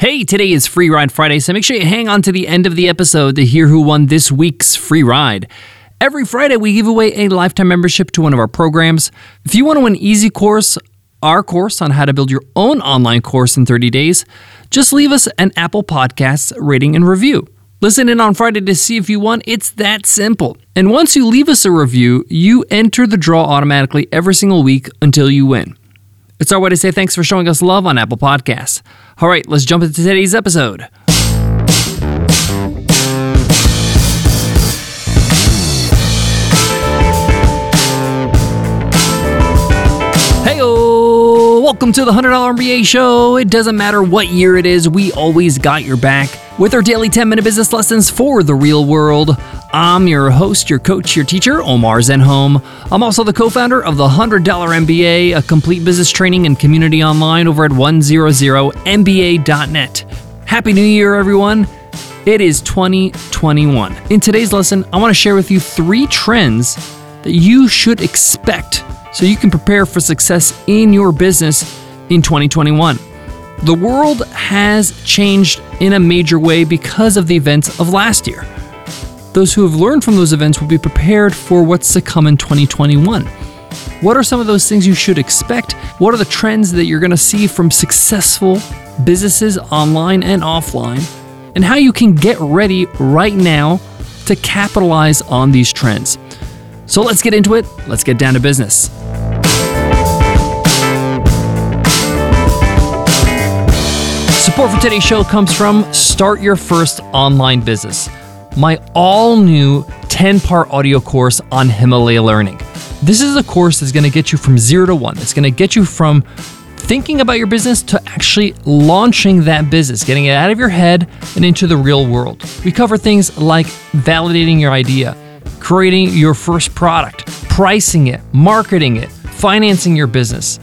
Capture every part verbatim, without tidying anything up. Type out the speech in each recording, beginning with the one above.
Hey, today is Free Ride Friday, so make sure you hang on to the end of the episode to hear who won this week's free ride. Every Friday, we give away a lifetime membership to one of our programs. If you want to win Easy Course, our course on how to build your own online course in thirty days, just leave us an Apple Podcasts rating and review. Listen in on Friday to see if you won. It's that simple. And once you leave us a review, you enter the draw automatically every single week until you win. It's our way to say thanks for showing us love on Apple Podcasts. All right, let's jump into today's episode. Hey-o! Welcome to the one hundred dollar M B A show. It doesn't matter what year it is, we always got your back with our daily ten-minute business lessons for the real world. I'm your host, your coach, your teacher, Omar Zenhom. I'm also the co-founder of The one hundred dollar M B A, a complete business training and community online over at one hundred M B A dot net. Happy New Year, everyone. It is twenty twenty-one. In today's lesson, I want to share with you three trends that you should expect so you can prepare for success in your business in twenty twenty-one. The world has changed in a major way because of the events of last year. Those who have learned from those events will be prepared for what's to come in twenty twenty-one. What are some of those things you should expect? What are the trends that you're going to see from successful businesses online and offline? And how you can get ready right now to capitalize on these trends. So let's get into it. Let's get down to business. Support for today's show comes from Start Your First Online Business, my all-new ten-part audio course on Himalaya Learning. This is a course that's going to get you from zero to one. It's going to get you from thinking about your business to actually launching that business, getting it out of your head and into the real world. We cover things like validating your idea, creating your first product, pricing it, marketing it, financing your business,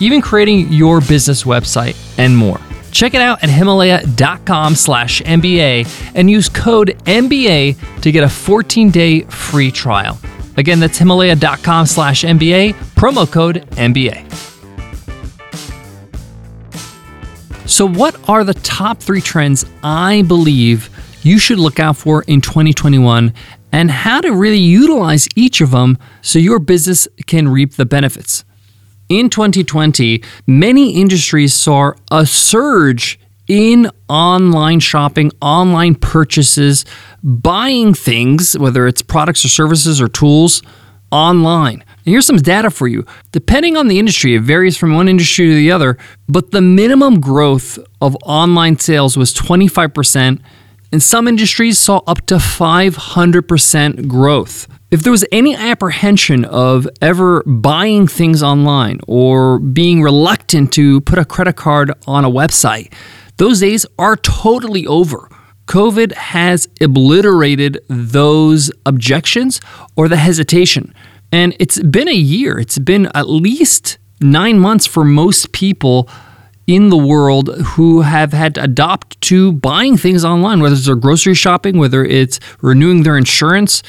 even creating your business website and more. Check it out at Himalaya dot com slash M B A and use code M B A to get a fourteen-day free trial. Again, that's Himalaya dot com slash M B A, promo code M B A. So what are the top three trends I believe you should look out for in twenty twenty-one and how to really utilize each of them so your business can reap the benefits? In twenty twenty, many industries saw a surge in online shopping, online purchases, buying things, whether it's products or services or tools, online. And here's some data for you. Depending on the industry, it varies from one industry to the other, but the minimum growth of online sales was twenty-five percent, and some industries saw up to five hundred percent growth. If there was any apprehension of ever buying things online or being reluctant to put a credit card on a website, those days are totally over. COVID has obliterated those objections or the hesitation. And it's been a year. It's been at least nine months for most people in the world who have had to adopt to buying things online, whether it's their grocery shopping, whether it's renewing their insurance,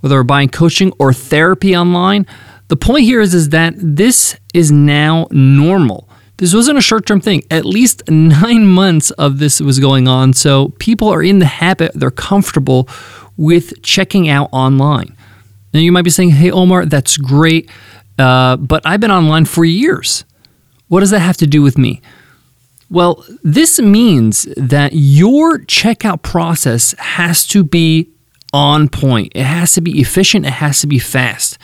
whether we're buying coaching or therapy online. The point here is, is that this is now normal. This wasn't a short-term thing. At least nine months of this was going on. So people are in the habit, they're comfortable with checking out online. Now you might be saying, hey, Omar, that's great, uh, but I've been online for years. What does that have to do with me? Well, this means that your checkout process has to be on point. It has to be efficient. It has to be fast.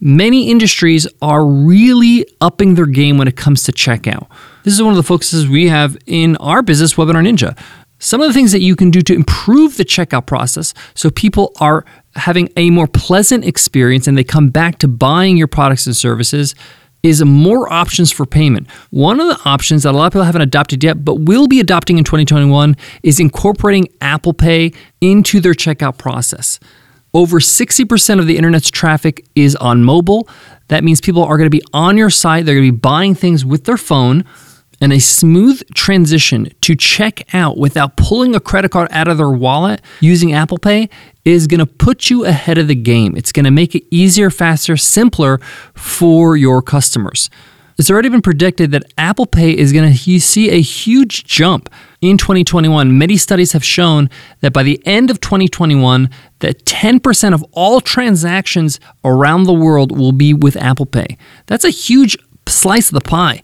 Many industries are really upping their game when it comes to checkout. This is one of the focuses we have in our business, Webinar Ninja. Some of the things that you can do to improve the checkout process so people are having a more pleasant experience and they come back to buying your products and services is more options for payment. One of the options that a lot of people haven't adopted yet, but will be adopting in twenty twenty-one, is incorporating Apple Pay into their checkout process. Over sixty percent of the internet's traffic is on mobile. That means people are gonna be on your site, they're gonna be buying things with their phone, and a smooth transition to check out without pulling a credit card out of their wallet using Apple Pay is gonna put you ahead of the game. It's gonna make it easier, faster, simpler for your customers. It's already been predicted that Apple Pay is going to see a huge jump in twenty twenty-one. Many studies have shown that by the end of twenty twenty-one, that ten percent of all transactions around the world will be with Apple Pay. That's a huge slice of the pie.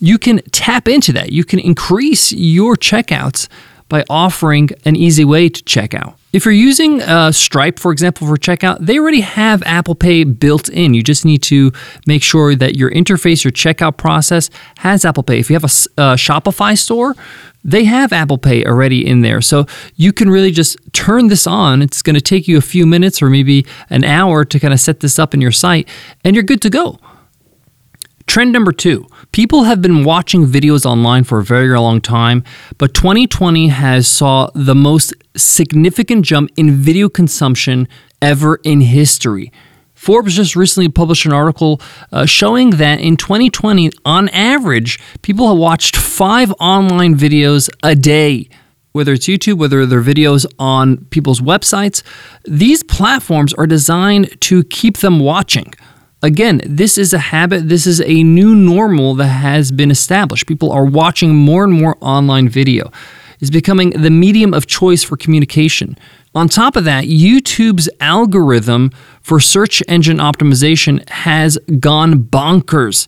You can tap into that. You can increase your checkouts by offering an easy way to check out. If you're using uh, Stripe, for example, for checkout, they already have Apple Pay built in. You just need to make sure that your interface, your checkout process has Apple Pay. If you have a uh, Shopify store, they have Apple Pay already in there. So you can really just turn this on. It's going to take you a few minutes or maybe an hour to kind of set this up in your site, and you're good to go. Trend number two, people have been watching videos online for a very long time, but twenty twenty has saw the most significant jump in video consumption ever in history. Forbes just recently published an article uh, showing that in twenty twenty, on average, people have watched five online videos a day. Whether it's YouTube, whether they're videos on people's websites, these platforms are designed to keep them watching. Again, this is a habit, this is a new normal that has been established. People are watching more and more online video. It's becoming the medium of choice for communication. On top of that, YouTube's algorithm for search engine optimization has gone bonkers.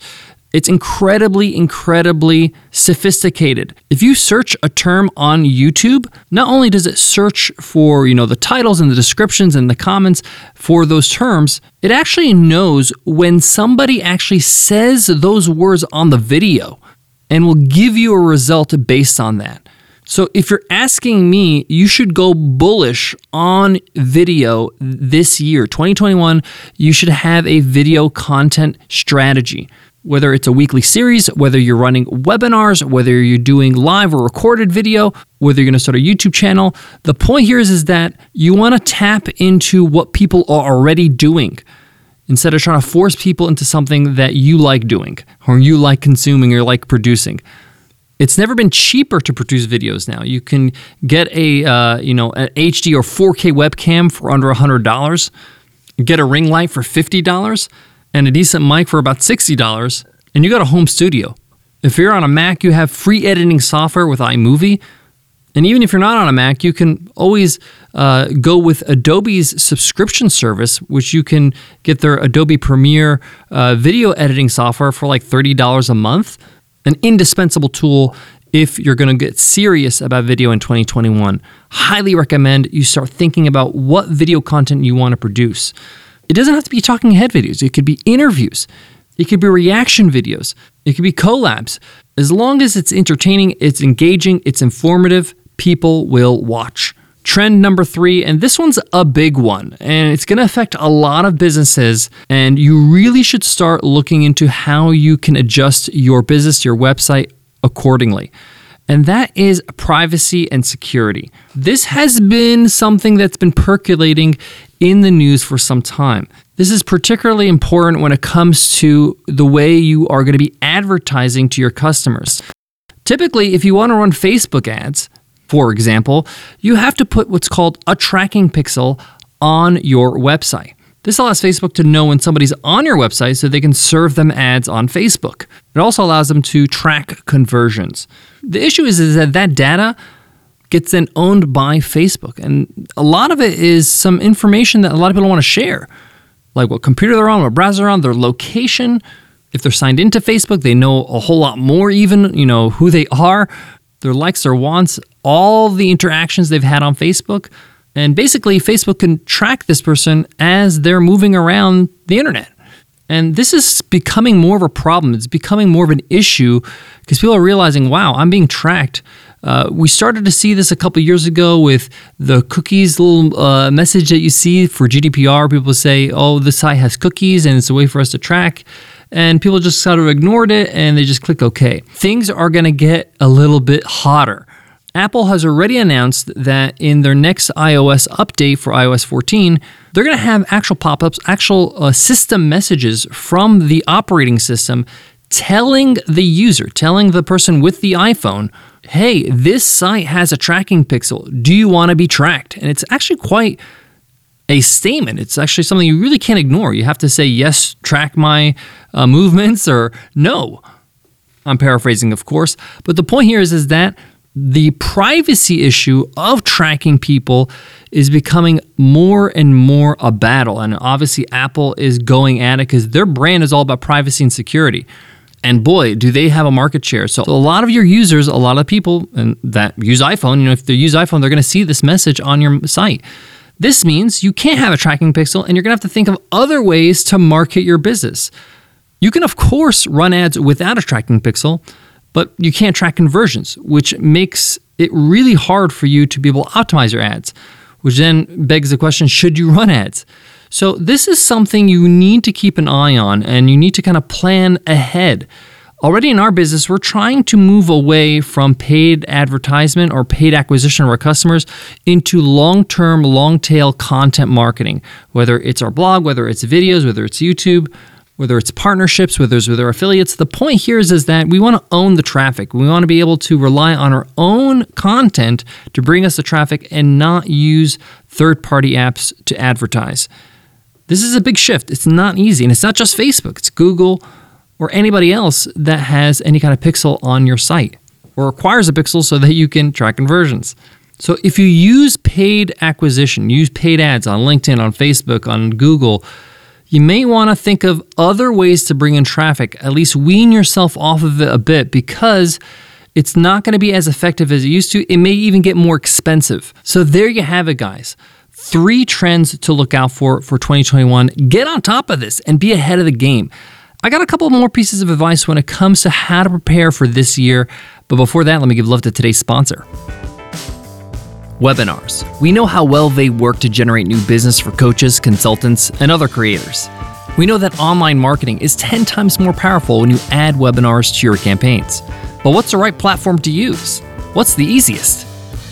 It's incredibly, incredibly sophisticated. If you search a term on YouTube, not only does it search for, you know, the titles and the descriptions and the comments for those terms, it actually knows when somebody actually says those words on the video and will give you a result based on that. So if you're asking me, you should go bullish on video this year, twenty twenty-one. You should have a video content strategy. Whether it's a weekly series, whether you're running webinars, whether you're doing live or recorded video, whether you're going to start a YouTube channel. The point here is, is that you want to tap into what people are already doing instead of trying to force people into something that you like doing or you like consuming or like producing. It's never been cheaper to produce videos now. You can get a uh, you know an H D or four K webcam for under one hundred dollars, get a ring light for fifty dollars, and a decent mic for about sixty dollars, and you got a home studio. If you're on a Mac, you have free editing software with iMovie, and even if you're not on a Mac, you can always uh, go with Adobe's subscription service, which you can get their Adobe Premiere uh, video editing software for like thirty dollars a month, an indispensable tool if you're going to get serious about video in twenty twenty-one. Highly recommend you start thinking about what video content you want to produce. It doesn't have to be talking head videos. It could be interviews. It could be reaction videos. It could be collabs. As long as it's entertaining, it's engaging, it's informative, people will watch. Trend number three, and this one's a big one, and it's going to affect a lot of businesses, and you really should start looking into how you can adjust your business, your website accordingly. And that is privacy and security. This has been something that's been percolating in the news for some time. This is particularly important when it comes to the way you are going to be advertising to your customers. Typically, if you want to run Facebook ads, for example, you have to put what's called a tracking pixel on your website. This allows Facebook to know when somebody's on your website so they can serve them ads on Facebook. It also allows them to track conversions. The issue is, is that that data gets then owned by Facebook. And a lot of it is some information that a lot of people want to share, like what computer they're on, what browser they're on, their location. If they're signed into Facebook, they know a whole lot more even, you know, who they are, their likes, their wants, all the interactions they've had on Facebook. And basically, Facebook can track this person as they're moving around the internet. And this is becoming more of a problem. It's becoming more of an issue because people are realizing, wow, I'm being tracked. Uh, we started to see this a couple years ago with the cookies little uh, message that you see for G D P R. People say, oh, this site has cookies and it's a way for us to track. And people just sort of ignored it and they just click OK. Things are going to get a little bit hotter. Apple has already announced that in their next iOS update for iOS fourteen, they're going to have actual pop-ups, actual uh, system messages from the operating system telling the user, telling the person with the iPhone, hey, this site has a tracking pixel. Do you want to be tracked? And it's actually quite a statement. It's actually something you really can't ignore. You have to say, yes, track my uh, movements, or no. I'm paraphrasing, of course. But the point here is, is that the privacy issue of tracking people is becoming more and more a battle. And obviously, Apple is going at it because their brand is all about privacy and security. And boy, do they have a market share. So a lot of your users, a lot of people and that use iPhone, you know, if they use iPhone, they're going to see this message on your site. This means you can't have a tracking pixel, and you're going to have to think of other ways to market your business. You can, of course, run ads without a tracking pixel, but you can't track conversions, which makes it really hard for you to be able to optimize your ads, which then begs the question, should you run ads? So this is something you need to keep an eye on, and you need to kind of plan ahead. Already in our business, we're trying to move away from paid advertisement or paid acquisition of our customers into long-term, long-tail content marketing, whether it's our blog, whether it's videos, whether it's YouTube, whether it's partnerships, whether it's with our affiliates. The point here is, is that we want to own the traffic. We want to be able to rely on our own content to bring us the traffic and not use third-party apps to advertise. This is a big shift. It's not easy. And it's not just Facebook. It's Google or anybody else that has any kind of pixel on your site or requires a pixel so that you can track conversions. So if you use paid acquisition, use paid ads on LinkedIn, on Facebook, on Google, you may want to think of other ways to bring in traffic, at least wean yourself off of it a bit, because it's not going to be as effective as it used to. It may even get more expensive. So there you have it, guys. Three trends to look out for for twenty twenty-one. Get on top of this and be ahead of the game. I got a couple more pieces of advice when it comes to how to prepare for this year. But before that, let me give love to today's sponsor. Webinars. We know how well they work to generate new business for coaches, consultants, and other creators. We know that online marketing is ten times more powerful when you add webinars to your campaigns. But what's the right platform to use? What's the easiest?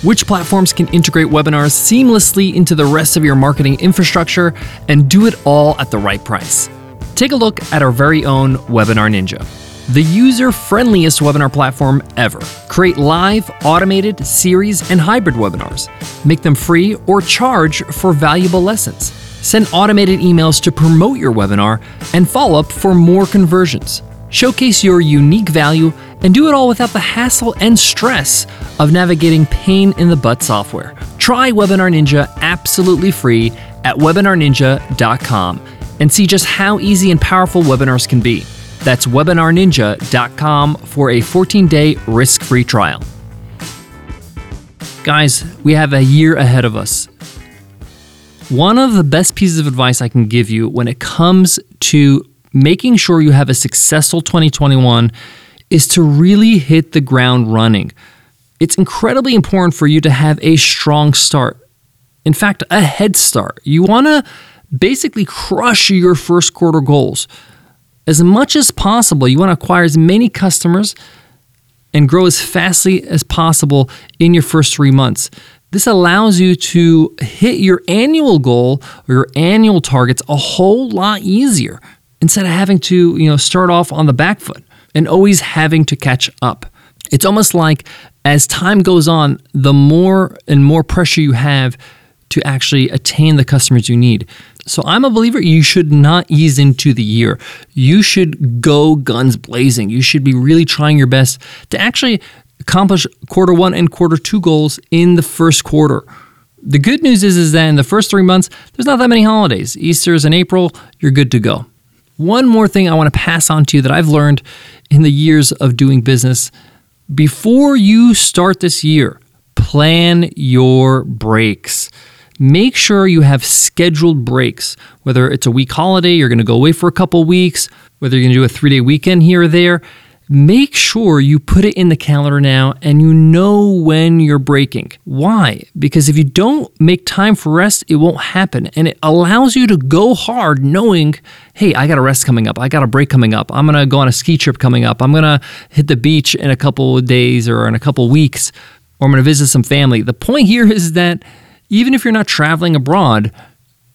Which platforms can integrate webinars seamlessly into the rest of your marketing infrastructure and do it all at the right price? Take a look at our very own Webinar Ninja, the user-friendliest webinar platform ever. Create live, automated, series, and hybrid webinars. Make them free or charge for valuable lessons. Send automated emails to promote your webinar and follow up for more conversions. Showcase your unique value and do it all without the hassle and stress of navigating pain-in-the-butt software. Try Webinar Ninja absolutely free at Webinar Ninja dot com and see just how easy and powerful webinars can be. That's Webinar Ninja dot com for a fourteen day risk-free trial. Guys, we have a year ahead of us. One of the best pieces of advice I can give you when it comes to making sure you have a successful twenty twenty-one is to really hit the ground running. It's incredibly important for you to have a strong start. In fact, a head start. You want to basically crush your first quarter goals. As much as possible, you want to acquire as many customers and grow as fastly as possible in your first three months. This allows you to hit your annual goal or your annual targets a whole lot easier instead of having to, you know, start off on the back foot and always having to catch up. It's almost like as time goes on, the more and more pressure you have to actually attain the customers you need. So I'm a believer you should not ease into the year. You should go guns blazing. You should be really trying your best to actually accomplish quarter one and quarter two goals in the first quarter. The good news is, is that in the first three months, there's not that many holidays. Easter's in April, you're good to go. One more thing I want to pass on to you that I've learned in the years of doing business. Before you start this year, plan your breaks. Make sure you have scheduled breaks, whether it's a week holiday, you're going to go away for a couple weeks, whether you're going to do a three-day weekend here or there. Make sure you put it in the calendar now and you know when you're breaking. Why? Because if you don't make time for rest, it won't happen. And it allows you to go hard knowing, hey, I got a rest coming up. I got a break coming up. I'm going to go on a ski trip coming up. I'm going to hit the beach in a couple of days or in a couple of weeks, or I'm going to visit some family. The point here is that even if you're not traveling abroad,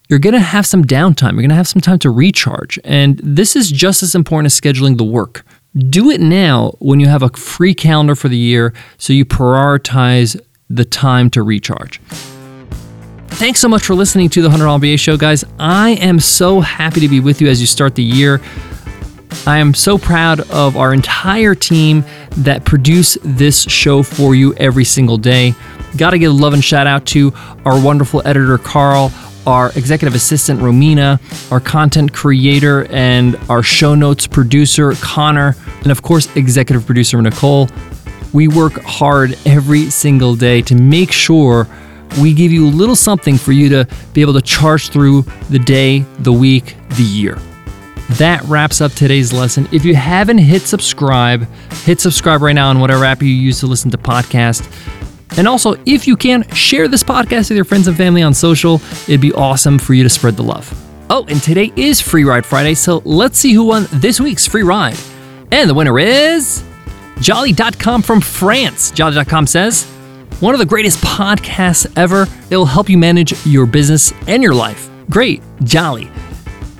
you're going to have some downtime. You're going to have some time to recharge. And this is just as important as scheduling the work. Do it now when you have a free calendar for the year so you prioritize the time to recharge. Thanks so much for listening to The one hundred dollar M B A Show, guys. I am so happy to be with you as you start the year. I am so proud of our entire team that produce this show for you every single day. Got to give love and shout out to our wonderful editor, Carl, our executive assistant, Romina, our content creator and our show notes producer, Connor, and of course, executive producer, Nicole. We work hard every single day to make sure we give you a little something for you to be able to charge through the day, the week, the year. That wraps up today's lesson. If you haven't hit subscribe, hit subscribe right now on whatever app you use to listen to podcasts. And also, if you can, share this podcast with your friends and family on social. It'd be awesome for you to spread the love. Oh, and today is Free Ride Friday, so let's see who won this week's free ride. And the winner is Jolly dot com from France. Jolly dot com says, one of the greatest podcasts ever. It'll help you manage your business and your life. Great, Jolly.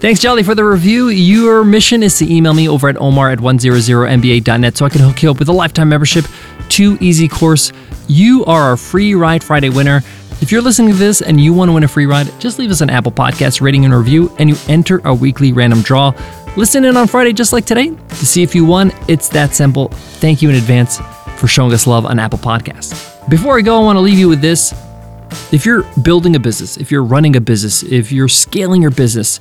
Thanks, Jolly, for the review. Your mission is to email me over at omar at one hundred m b a dot net so I can hook you up with a lifetime membership to Easy Course. You are our Free Ride Friday winner. If you're listening to this and you want to win a free ride, just leave us an Apple Podcast rating and review, and you enter a weekly random draw. Listen in on Friday just like today to see if you won. It's that simple. Thank you in advance for showing us love on Apple Podcasts. Before I go, I want to leave you with this. If you're building a business, if you're running a business, if you're scaling your business,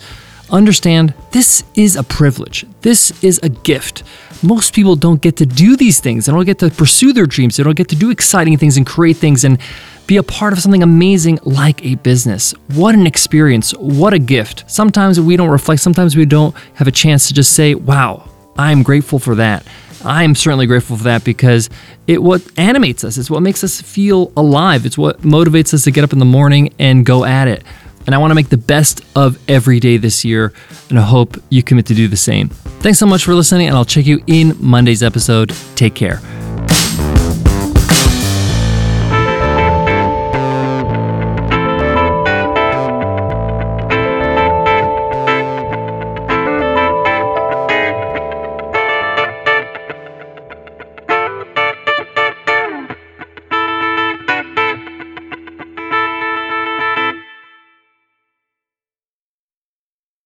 understand this is a privilege. This is a gift. Most people don't get to do these things. They don't get to pursue their dreams. They don't get to do exciting things and create things and be a part of something amazing like a business. What an experience. What a gift. Sometimes we don't reflect. Sometimes we don't have a chance to just say, wow, I'm grateful for that. I'm certainly grateful for that because it what animates us. It's what makes us feel alive. It's what motivates us to get up in the morning and go at it. And I want to make the best of every day this year, and I hope you commit to do the same. Thanks so much for listening, and I'll check you in Monday's episode. Take care.